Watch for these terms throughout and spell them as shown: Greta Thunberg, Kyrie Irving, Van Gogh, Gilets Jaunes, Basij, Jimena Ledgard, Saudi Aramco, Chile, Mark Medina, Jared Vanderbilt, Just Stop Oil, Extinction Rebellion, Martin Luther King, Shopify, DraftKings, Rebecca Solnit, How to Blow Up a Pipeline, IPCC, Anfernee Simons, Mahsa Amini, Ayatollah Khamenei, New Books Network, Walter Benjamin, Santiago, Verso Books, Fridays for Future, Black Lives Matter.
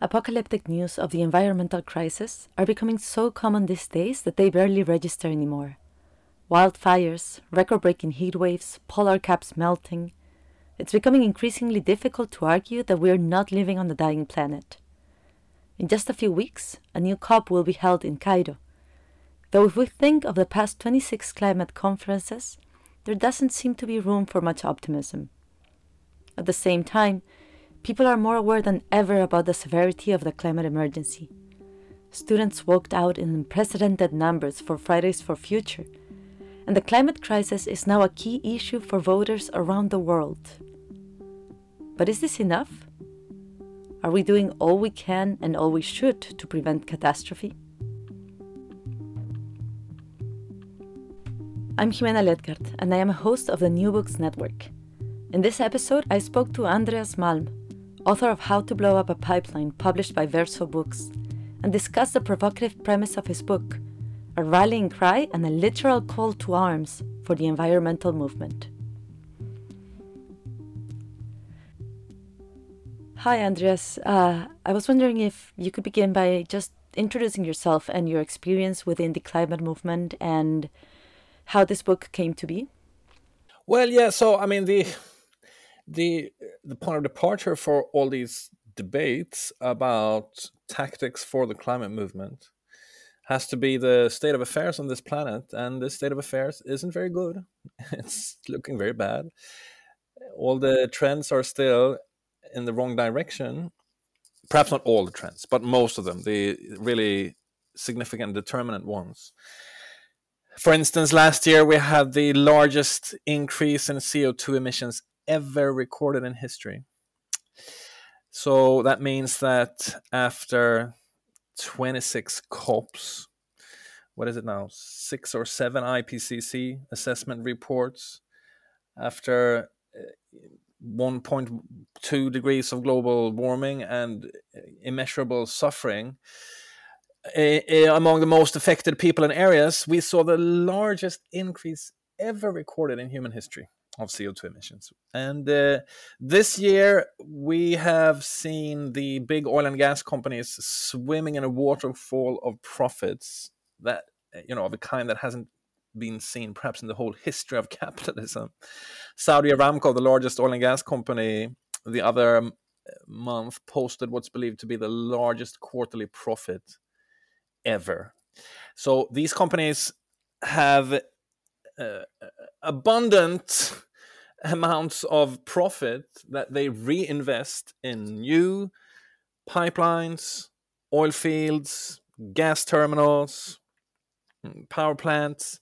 Apocalyptic news of the environmental crisis are becoming so common these days that they barely register anymore. Wildfires, record-breaking heat waves, polar caps melting. It's becoming increasingly difficult to argue that we are not living on a dying planet. In just a few weeks, a new COP will be held in Cairo. Though if we think of the past 26 climate conferences, there doesn't seem to be room for much optimism. At the same time, people are more aware than ever about the severity of the climate emergency. Students walked out in unprecedented numbers for Fridays for Future, and the climate crisis is now a key issue for voters around the world. But is this enough? Are we doing all we can and all we should to prevent catastrophe? I'm Jimena Ledgard, and I am a host of the New Books Network. In this episode, I spoke to Andreas Malm, author of How to Blow Up a Pipeline, published by Verso Books, and discussed the provocative premise of his book, a rallying cry and a literal call to arms for the environmental movement. Hi, Andreas. I was wondering if you could begin by just introducing yourself and your experience within the climate movement and how this book came to be. Well, yeah, so, I mean, the point of departure for all these debates about tactics for the climate movement has to be the state of affairs on this planet, and this state of affairs isn't very good. It's looking very bad. All the trends are still in the wrong direction. Perhaps not all the trends, but most of them, the really significant determinant ones. For instance, last year we had the largest increase in CO2 emissions ever recorded in history. So that means that after 26 COPs, what is it now? 6 or 7 IPCC assessment reports, after 1.2 degrees of global warming and immeasurable suffering, among the most affected people and areas, we saw the largest increase ever recorded in human history of CO2 emissions. And this year, we have seen the big oil and gas companies swimming in a waterfall of profits that, you know, of a kind that hasn't been seen perhaps in the whole history of capitalism. Saudi Aramco, the largest oil and gas company, the other month posted what's believed to be the largest quarterly profit ever. So these companies have abundant amounts of profit that they reinvest in new pipelines, oil fields, gas terminals, power plants,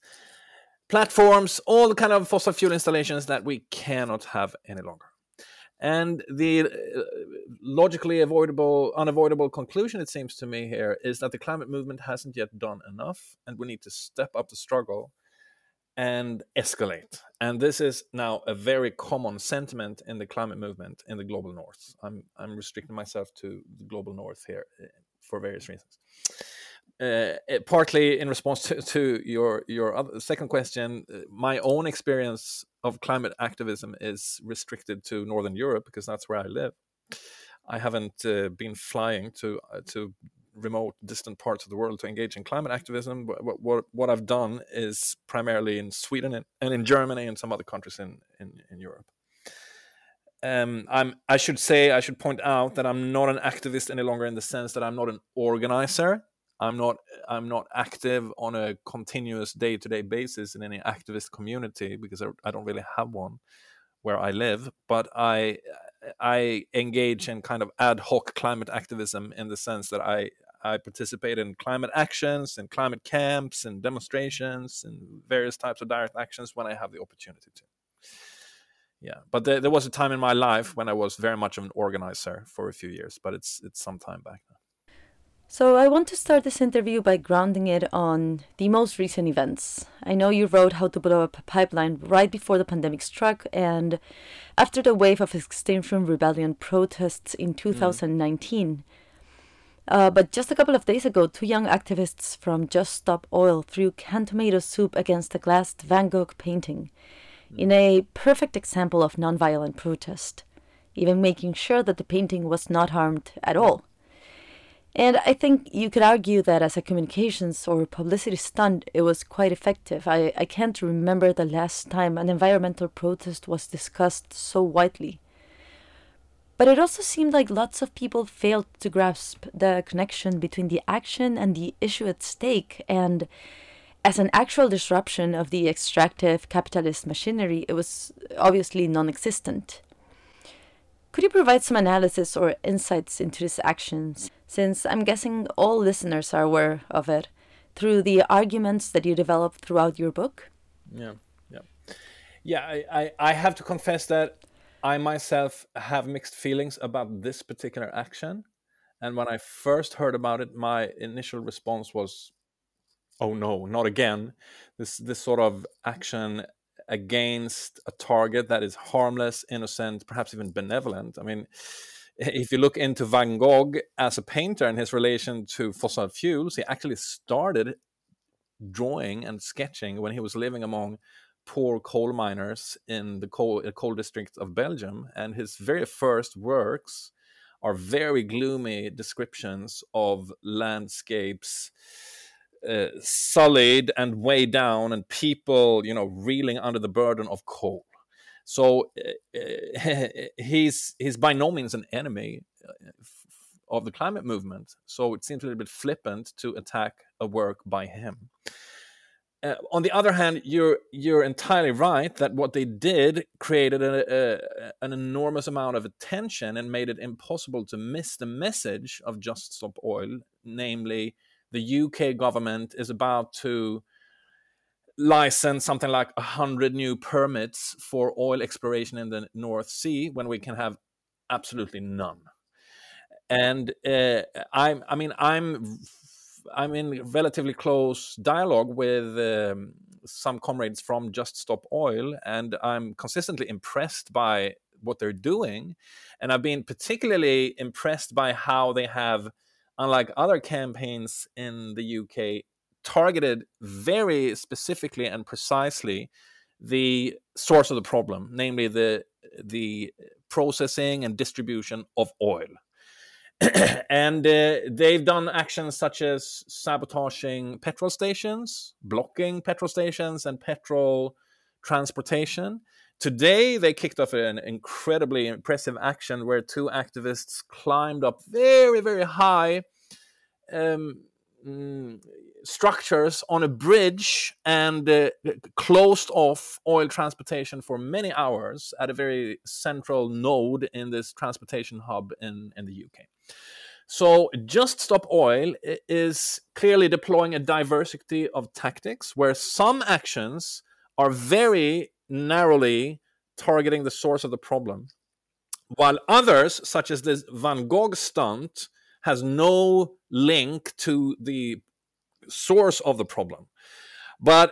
platforms, all the kind of fossil fuel installations that we cannot have any longer. And the logically unavoidable conclusion, it seems to me here, is that the climate movement hasn't yet done enough, and we need to step up the struggle and escalate. And this is now a very common sentiment in the climate movement in the global north. I'm restricting myself to the global north here for various reasons. Partly in response to your other, second question, my own experience of climate activism is restricted to Northern Europe because that's where I live. I haven't been flying to remote, distant parts of the world to engage in climate activism. What I've done is primarily in Sweden and in Germany and some other countries in Europe. I should point out that I'm not an activist any longer in the sense that I'm not an organizer. I'm not active on a continuous day-to-day basis in any activist community because I don't really have one where I live. But I engage in kind of ad hoc climate activism in the sense that I participate in climate actions and climate camps and demonstrations and various types of direct actions when I have the opportunity to. Yeah, but there was a time in my life when I was very much of an organizer for a few years, but it's some time back now. So I want to start this interview by grounding it on the most recent events. I know you wrote How to Blow Up a Pipeline right before the pandemic struck and after the wave of Extinction Rebellion protests in 2019. But just a couple of days ago, two young activists from Just Stop Oil threw canned tomato soup against a glass Van Gogh painting in a perfect example of nonviolent protest, even making sure that the painting was not harmed at all. And I think you could argue that as a communications or publicity stunt, it was quite effective. I can't remember the last time an environmental protest was discussed so widely. But it also seemed like lots of people failed to grasp the connection between the action and the issue at stake. And as an actual disruption of the extractive capitalist machinery, it was obviously non-existent. Could you provide some analysis or insights into these actions, since I'm guessing all listeners are aware of it, through the arguments that you developed throughout your book? Yeah. I have to confess that I myself have mixed feelings about this particular action. And when I first heard about it, my initial response was, oh no, not again. This sort of action against a target that is harmless, innocent, perhaps even benevolent. I mean, if you look into Van Gogh as a painter and his relation to fossil fuels, he actually started drawing and sketching when he was living among poor coal miners in the coal district of Belgium. And his very first works are very gloomy descriptions of landscapes, sullied and way down, and people, reeling under the burden of coal. So he's by no means an enemy of the climate movement. So it seems a little bit flippant to attack a work by him. On the other hand, you're entirely right that what they did created an enormous amount of attention and made it impossible to miss the message of Just Stop Oil, namely, the UK government is about to license something like 100 new permits for oil exploration in the North Sea when we can have absolutely none. And I'm in relatively close dialogue with some comrades from Just Stop Oil, and I'm consistently impressed by what they're doing. And I've been particularly impressed by how they have, unlike other campaigns in the UK, targeted very specifically and precisely the source of the problem, namely the processing and distribution of oil. And they've done actions such as sabotaging petrol stations, blocking petrol stations and petrol transportation. Today, they kicked off an incredibly impressive action where two activists climbed up very, very high structures on a bridge and closed off oil transportation for many hours at a very central node in this transportation hub in the UK. So Just Stop Oil is clearly deploying a diversity of tactics where some actions are very narrowly targeting the source of the problem, while others, such as this Van Gogh stunt, has no link to the source of the problem. But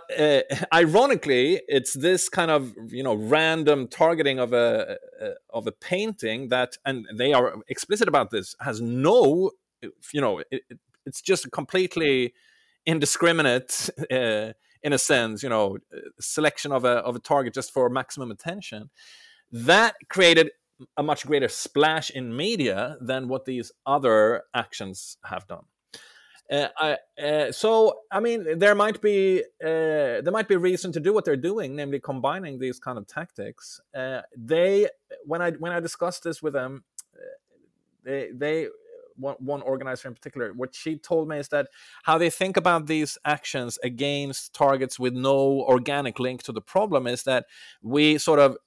ironically, it's this kind of, you know, random targeting of a painting that, and they are explicit about this, has no, you know, it's just completely indiscriminate, in a sense, you know, selection of a target just for maximum attention. That created a much greater splash in media than what these other actions have done. There might be reason to do what they're doing, namely combining these kind of tactics. When I discussed this with them, one organizer in particular, what she told me is that how they think about these actions against targets with no organic link to the problem is that we sort of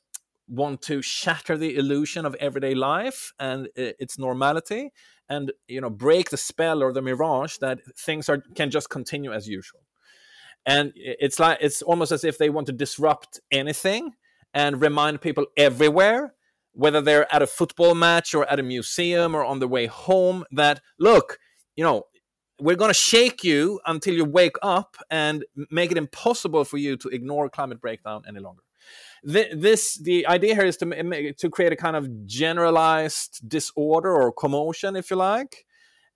want to shatter the illusion of everyday life and its normality, and, you know, break the spell or the mirage that things can just continue as usual. And it's almost as if they want to disrupt anything and remind people everywhere, whether they're at a football match or at a museum or on the way home, that, look, you know, we're going to shake you until you wake up and make it impossible for you to ignore climate breakdown any longer. The idea here is to create a kind of generalized disorder or commotion, if you like,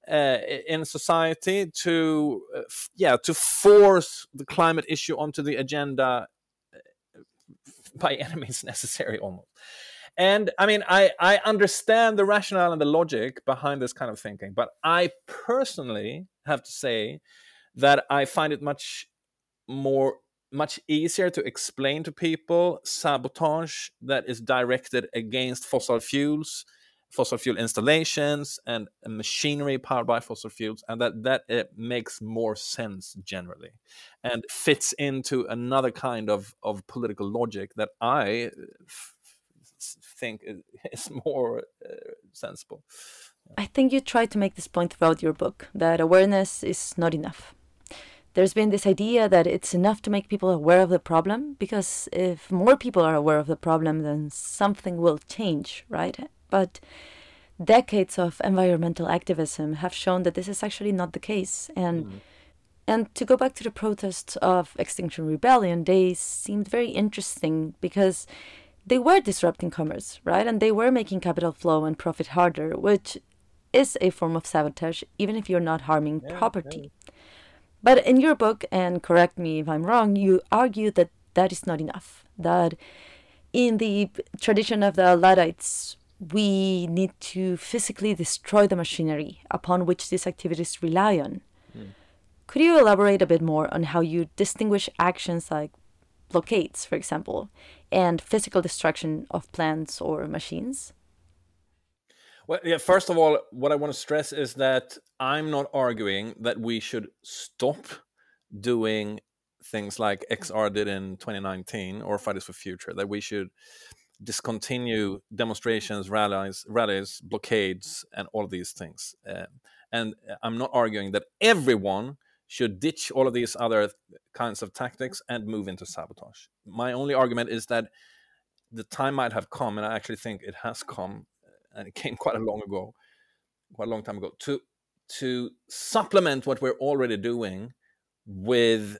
in society to force the climate issue onto the agenda by any means necessary, almost. And I mean, I understand the rationale and the logic behind this kind of thinking, but I personally have to say that I find it much easier to explain to people sabotage that is directed against fossil fuels, fossil fuel installations, and machinery powered by fossil fuels, and that it makes more sense generally and fits into another kind of political logic that I think is more sensible. I think you try to make this point throughout your book, that awareness is not enough. There's been this idea that it's enough to make people aware of the problem, because if more people are aware of the problem, then something will change, right? But decades of environmental activism have shown that this is actually not the case. And to go back to the protests of Extinction Rebellion, they seemed very interesting because they were disrupting commerce, right? And they were making capital flow and profit harder, which is a form of sabotage, even if you're not harming property. Yeah. But in your book, and correct me if I'm wrong, you argue that that is not enough, that in the tradition of the Luddites, we need to physically destroy the machinery upon which these activities rely on. Mm. Could you elaborate a bit more on how you distinguish actions like blockades, for example, and physical destruction of plants or machines? Well, yeah, first of all, what I want to stress is that I'm not arguing that we should stop doing things like XR did in 2019 or Fridays for Future, that we should discontinue demonstrations, rallies, blockades, and all of these things. And I'm not arguing that everyone should ditch all of these other kinds of tactics and move into sabotage. My only argument is that the time might have come, and I actually think it has come, and it came quite a long time ago, to supplement what we're already doing with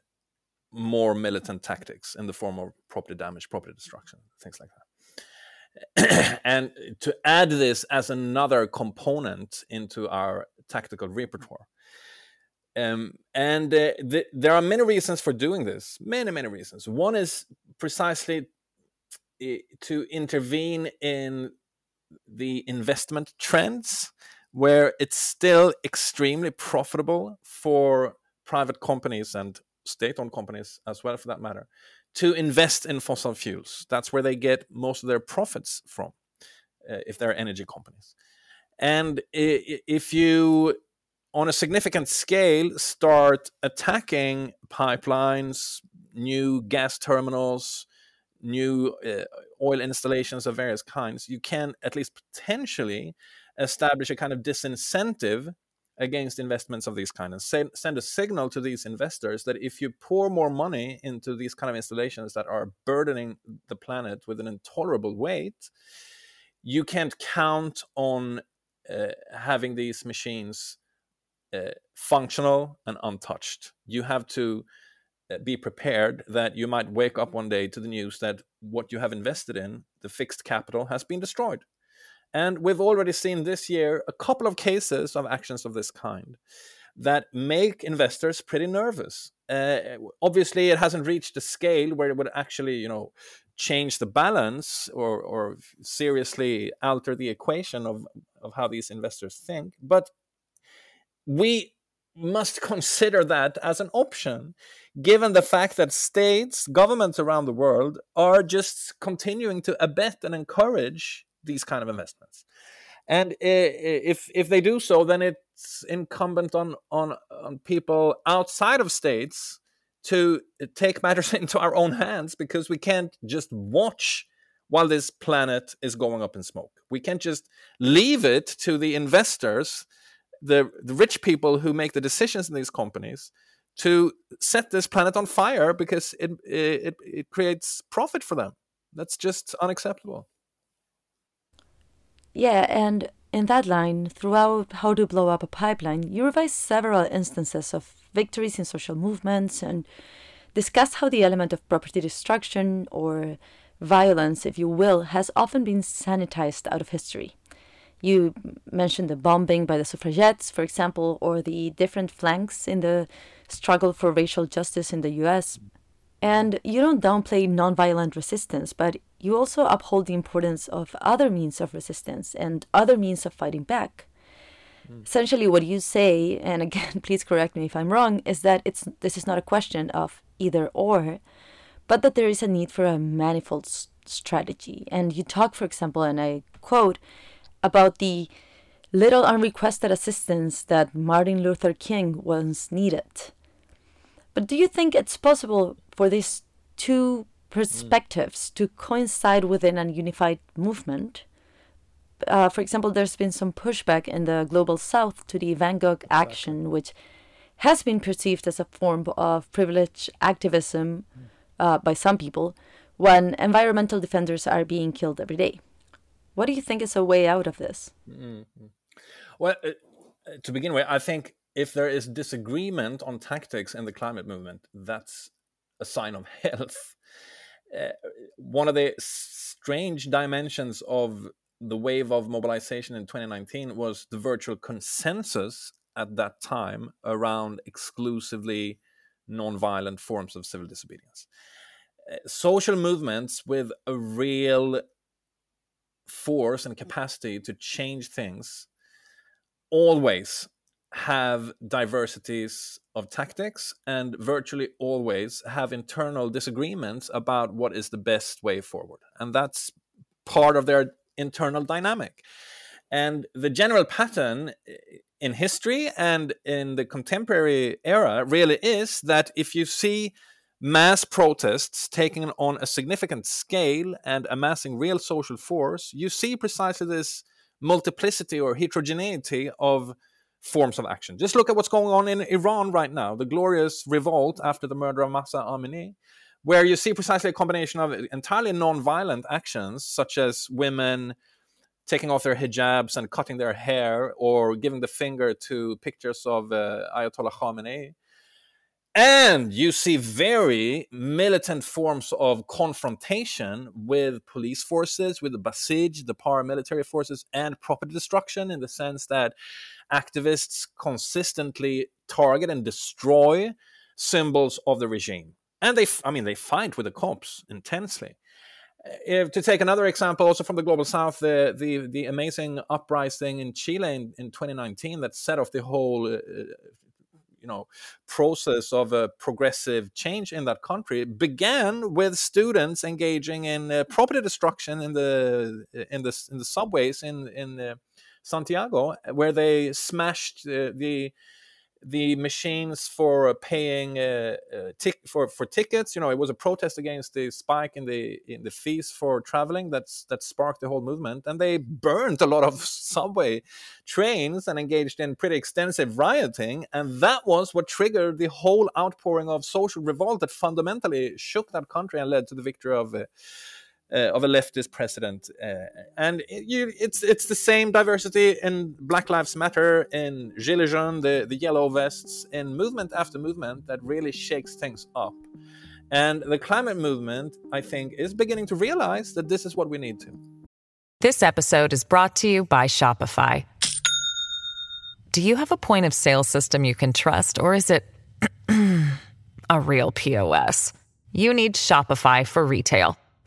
more militant tactics in the form of property damage, property destruction, things like that. And to add this as another component into our tactical repertoire. There are many reasons for doing this, many, many reasons. One is precisely to intervene in the investment trends, where it's still extremely profitable for private companies and state-owned companies as well, for that matter, to invest in fossil fuels. That's where they get most of their profits from, if they're energy companies. And if you, on a significant scale, start attacking pipelines, new gas terminals, new oil installations of various kinds, you can at least potentially establish a kind of disincentive against investments of these kind, and send a signal to these investors that if you pour more money into these kind of installations that are burdening the planet with an intolerable weight, you can't count on having these machines functional and untouched. You have to be prepared that you might wake up one day to the news that what you have invested in, the fixed capital, has been destroyed. And we've already seen this year a couple of cases of actions of this kind that make investors pretty nervous. Obviously, it hasn't reached the scale where it would actually, change the balance or seriously alter the equation of how these investors think. But we must consider that as an option, given the fact that states, governments around the world are just continuing to abet and encourage these kind of investments. And if they do so, then it's incumbent on people outside of states to take matters into our own hands, because we can't just watch while this planet is going up in smoke. We can't just leave it to the investors, the rich people who make the decisions in these companies, to set this planet on fire because it creates profit for them. That's just unacceptable. Yeah, and in that line, throughout How to Blow Up a Pipeline, you revise several instances of victories in social movements and discuss how the element of property destruction, or violence, if you will, has often been sanitized out of history. You mentioned the bombing by the suffragettes, for example, or the different flanks in the struggle for racial justice in the US. And you don't downplay nonviolent resistance, but you also uphold the importance of other means of resistance and other means of fighting back. Essentially, what you say, and again, please correct me if I'm wrong, is that this is not a question of either or, but that there is a need for a manifold strategy. And you talk, for example, and I quote, about the little unrequested assistance that Martin Luther King once needed. But do you think it's possible for these two perspectives to coincide within a unified movement? For example, there's been some pushback in the global south to the Van Gogh action, which has been perceived as a form of privileged activism by some people, when environmental defenders are being killed every day. What do you think is a way out of this? Mm-hmm. Well, to begin with, I think if there is disagreement on tactics in the climate movement, that's a sign of health. One of the strange dimensions of the wave of mobilization in 2019 was the virtual consensus at that time around exclusively nonviolent forms of civil disobedience. Social movements with a real force and capacity to change things always have diversities of tactics, and virtually always have internal disagreements about what is the best way forward. And that's part of their internal dynamic. And the general pattern in history and in the contemporary era really is that if you see mass protests taking on a significant scale and amassing real social force, you see precisely this multiplicity or heterogeneity of forms of action. Just look at what's going on in Iran right now, the glorious revolt after the murder of Mahsa Amini, where you see precisely a combination of entirely non-violent actions, such as women taking off their hijabs and cutting their hair or giving the finger to pictures of Ayatollah Khamenei. And you see very militant forms of confrontation with police forces, with the Basij, the paramilitary forces, and property destruction, in the sense that activists consistently target and destroy symbols of the regime. And they fight with the cops intensely. To take another example, also from the global south, the amazing uprising in Chile in 2019 that set off the whole process of a progressive change in that country began with students engaging in property destruction in the subways in Santiago, where they smashed the machines for paying for tickets. It was a protest against the spike in the fees for traveling that sparked the whole movement, and they burned a lot of subway trains and engaged in pretty extensive rioting, and that was what triggered the whole outpouring of social revolt that fundamentally shook that country and led to the victory of of a leftist president. And it's the same diversity in Black Lives Matter, in Gilets Jaunes, the yellow vests, in movement after movement that really shakes things up. And the climate movement, I think, is beginning to realize that this is what we need to. This episode is brought to you by Shopify. Do you have a point of sale system you can trust, or is it a real POS? You need Shopify for retail.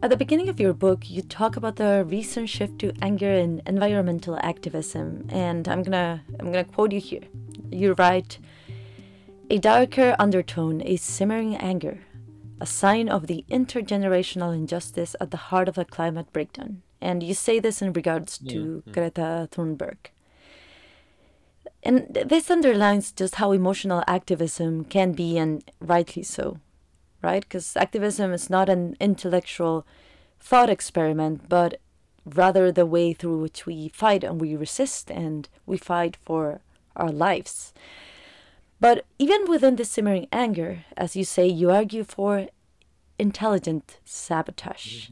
At the beginning of your book, you talk about the recent shift to anger and environmental activism, and I'm gonna quote you here. You write, "A darker undertone, a simmering anger, a sign of the intergenerational injustice at the heart of the climate breakdown." And you say this in regards to Greta Thunberg. And this underlines just how emotional activism can be, and rightly so. Right? Because activism is not an intellectual thought experiment, but rather the way through which we fight and we resist and we fight for our lives. But even within this simmering anger, as you say, you argue for intelligent sabotage,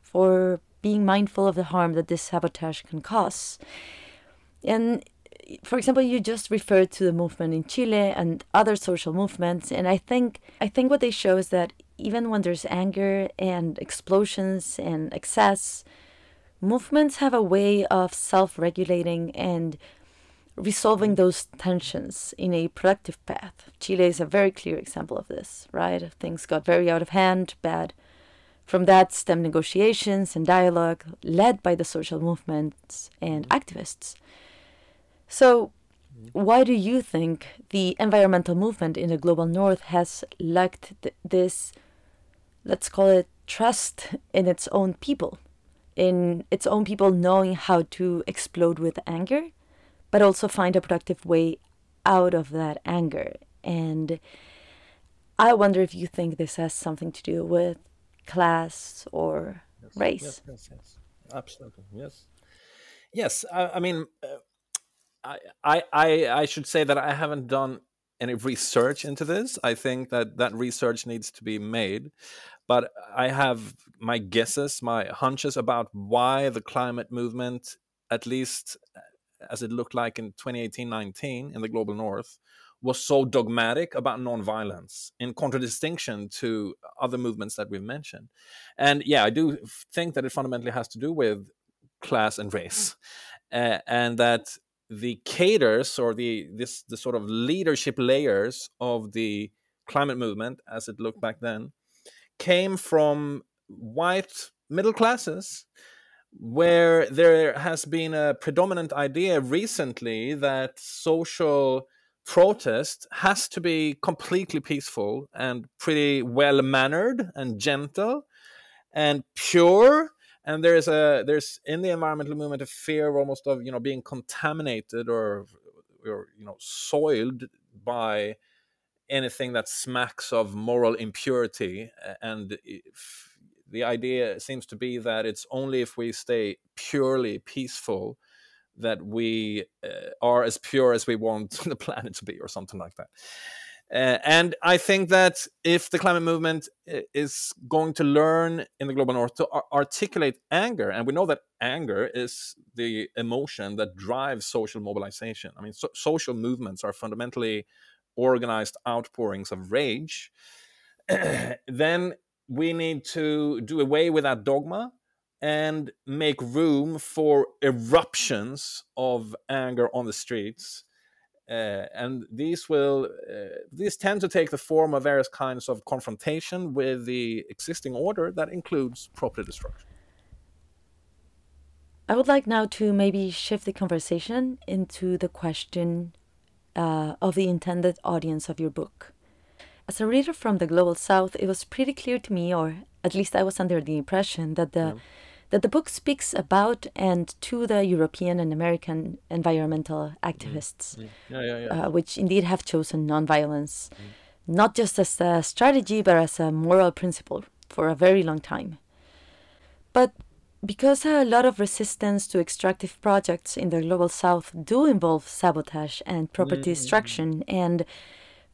for being mindful of the harm that this sabotage can cause. And for example, you just referred to the movement in Chile and other social movements, and I think what they show is that even when there's anger and explosions and excess, movements have a way of self-regulating and resolving those tensions in a productive path. Chile is a very clear example of this, right? Things got very out of hand, bad. From that stem negotiations and dialogue led by the social movements and activists. So why do you think the environmental movement in the global north has lacked this, let's call it, trust in its own people knowing how to explode with anger, but also find a productive way out of that anger? And I wonder if you think this has something to do with class or race. Yes. Absolutely, yes. Yes, I mean... I should say that I haven't done any research into this. I think that research needs to be made. But I have my guesses, my hunches about why the climate movement, at least as it looked like in 2018-19 in the global north, was so dogmatic about nonviolence in contradistinction to other movements that we've mentioned. And yeah, I do think that it fundamentally has to do with class and race, and that the cadres or the sort of leadership layers of the climate movement, as it looked back then, came from white middle classes, where there has been a predominant idea recently that social protest has to be completely peaceful and pretty well-mannered and gentle and pure. And there's in the environmental movement a fear almost of being contaminated or soiled by anything that smacks of moral impurity, and the idea seems to be that it's only if we stay purely peaceful that we are as pure as we want the planet to be, or something like that. And I think that if the climate movement is going to learn in the global north to articulate anger, and we know that anger is the emotion that drives social mobilization. I mean, social movements are fundamentally organized outpourings of rage. Then we need to do away with that dogma and make room for eruptions of anger on the streets. And these tend to take the form of various kinds of confrontation with the existing order that includes property destruction. I would like now to maybe shift the conversation into the question of the intended audience of your book. As a reader from the Global South, it was pretty clear to me, or at least I was under the impression, that the book speaks about and to the European and American environmental activists, which indeed have chosen nonviolence, not just as a strategy, but as a moral principle for a very long time. But because a lot of resistance to extractive projects in the Global South do involve sabotage and property destruction and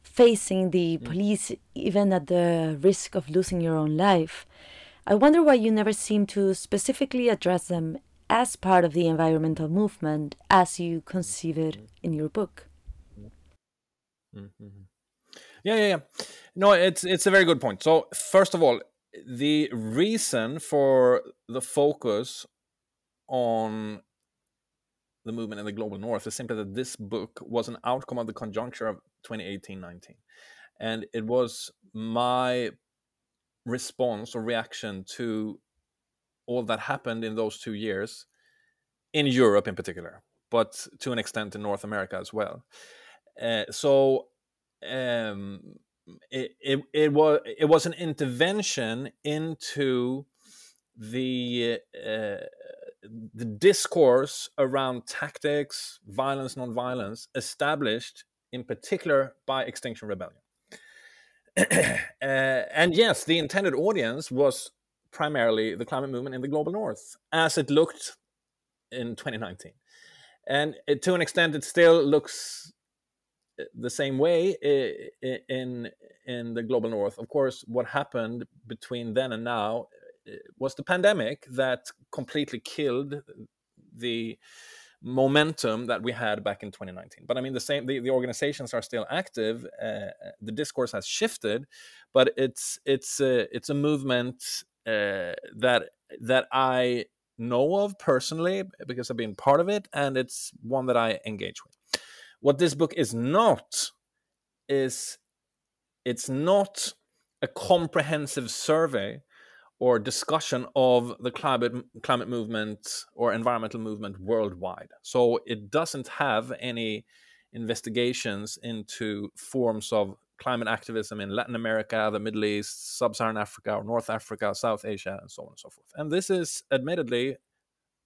facing the police, even at the risk of losing your own life, I wonder why you never seem to specifically address them as part of the environmental movement as you conceive it in your book. No, it's a very good point. So first of all, the reason for the focus on the movement in the global north is simply that this book was an outcome of the conjuncture of 2018-19. And it was my response or reaction to all that happened in those 2 years, in Europe in particular, but to an extent in North America as well. It was an intervention into the discourse around tactics, violence, non-violence, established in particular by Extinction Rebellion. And yes, the intended audience was primarily the climate movement in the global north, as it looked in 2019. And to an extent, it still looks the same way in the global north. Of course, what happened between then and now was the pandemic that completely killed the momentum that we had back in 2019. But I mean, the organizations are still active. The discourse has shifted, but it's a movement that I know of personally because I've been part of it, and it's one that I engage with. What this book is not is it's not a comprehensive survey or discussion of the climate movement or environmental movement worldwide. So it doesn't have any investigations into forms of climate activism in Latin America, the Middle East, Sub-Saharan Africa, or North Africa, South Asia, and so on and so forth. And this is admittedly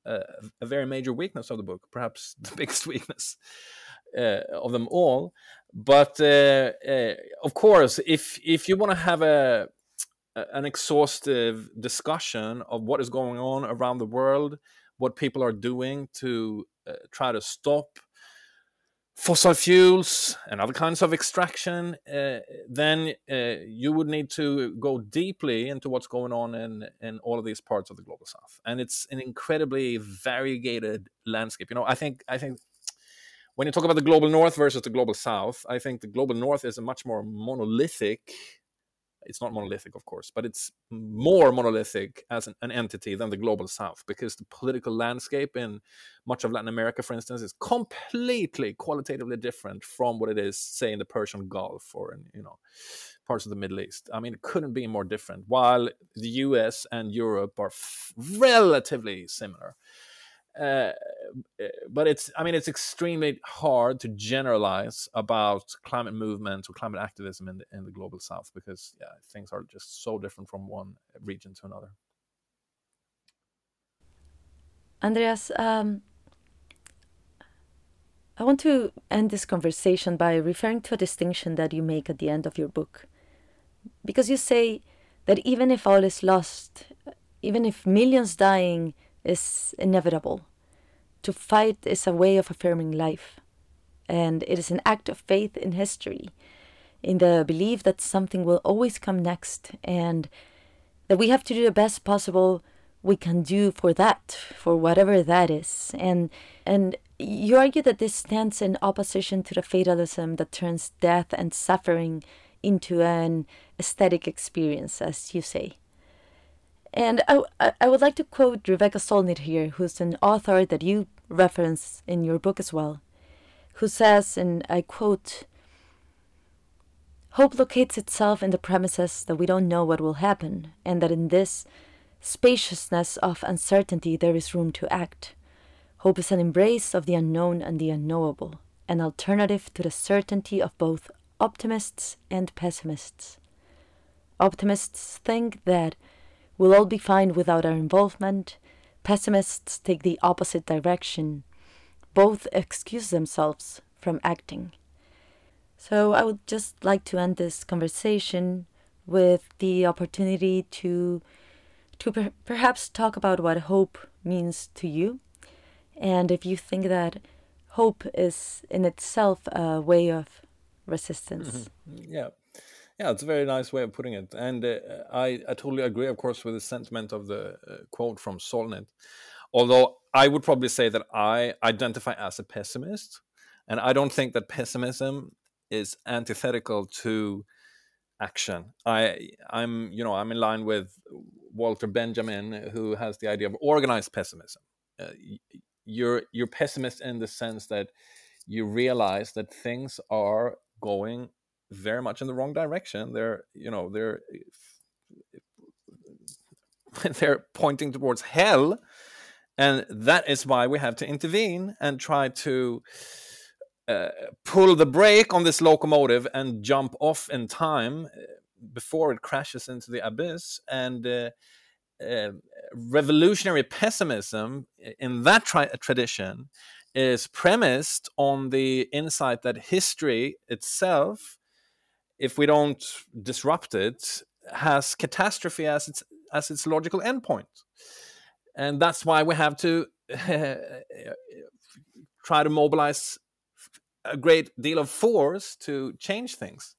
a very major weakness of the book, perhaps the biggest weakness of them all. But of course, if you want to have an exhaustive discussion of what is going on around the world, what people are doing to try to stop fossil fuels and other kinds of extraction, then you would need to go deeply into what's going on in all of these parts of the global south. And it's an incredibly variegated landscape. You know, I think when you talk about the global north versus the global south, I think the global north is a much more monolithic. It's not monolithic, of course, but it's more monolithic as an entity than the global south, because the political landscape in much of Latin America, for instance, is completely qualitatively different from what it is, say, in the Persian Gulf or in, you know, parts of the Middle East. I mean, it couldn't be more different, while the US and Europe are relatively similar. But it's extremely hard to generalize about climate movements or climate activism in the global south, because things are just so different from one region to another. Andreas, I want to end this conversation by referring to a distinction that you make at the end of your book, because you say that even if all is lost, even if millions dying is inevitable, to fight is a way of affirming life, and it is an act of faith in history, in the belief that something will always come next, and that we have to do the best possible we can do for that, for whatever that is. And you argue that this stands in opposition to the fatalism that turns death and suffering into an aesthetic experience, as you say. And I would like to quote Rebecca Solnit here, who's an author that you reference in your book as well, who says, and I quote, "Hope locates itself in the premises that we don't know what will happen, and that in this spaciousness of uncertainty there is room to act. Hope is an embrace of the unknown and the unknowable, an alternative to the certainty of both optimists and pessimists. Optimists think that we'll all be fine without our involvement. Pessimists take the opposite direction. Both excuse themselves from acting. So I would just like to end this conversation with the opportunity to perhaps talk about what hope means to you. And if you think that hope is in itself a way of resistance. Mm-hmm. Yeah, it's a very nice way of putting it. And I totally agree, of course, with the sentiment of the quote from Solnit. Although I would probably say that I identify as a pessimist. And I don't think that pessimism is antithetical to action. I'm in line with Walter Benjamin, who has the idea of organized pessimism. You're pessimist in the sense that you realize that things are going very much in the wrong direction. They're pointing towards hell, and that is why we have to intervene and try to pull the brake on this locomotive and jump off in time before it crashes into the abyss. And revolutionary pessimism in that tradition is premised on the insight that history itself, if we don't disrupt it, has catastrophe as its logical endpoint. And that's why we have to try to mobilize a great deal of force to change things.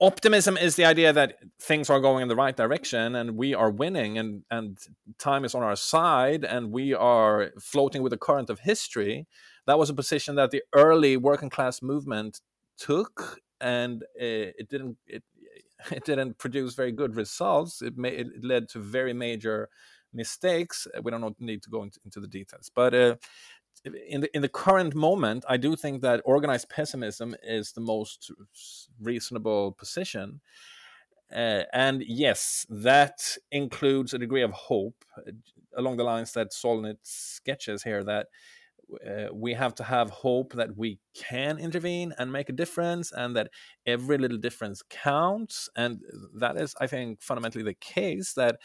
Optimism is the idea that things are going in the right direction and we are winning and time is on our side and we are floating with the current of history. That was a position that the early working class movement took, and it didn't produce very good results. It led to very major mistakes. We don't need to go into the details, but in the current moment, I do think that organized pessimism is the most reasonable position. And yes, that includes a degree of hope along the lines that Solnit sketches here, that we have to have hope that we can intervene and make a difference, and that every little difference counts. And that is, I think, fundamentally the case, that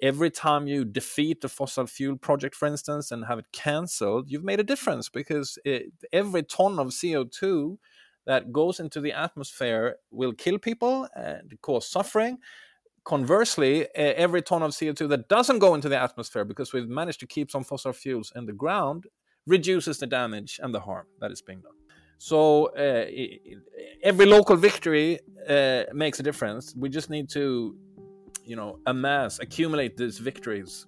every time you defeat a fossil fuel project, for instance, and have it canceled, you've made a difference, because every ton of CO2 that goes into the atmosphere will kill people and cause suffering. Conversely, every ton of CO2 that doesn't go into the atmosphere, because we've managed to keep some fossil fuels in the ground, reduces the damage and the harm that is being done. So every local victory makes a difference. We just need to accumulate these victories,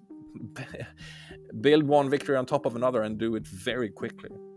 build one victory on top of another, and do it very quickly.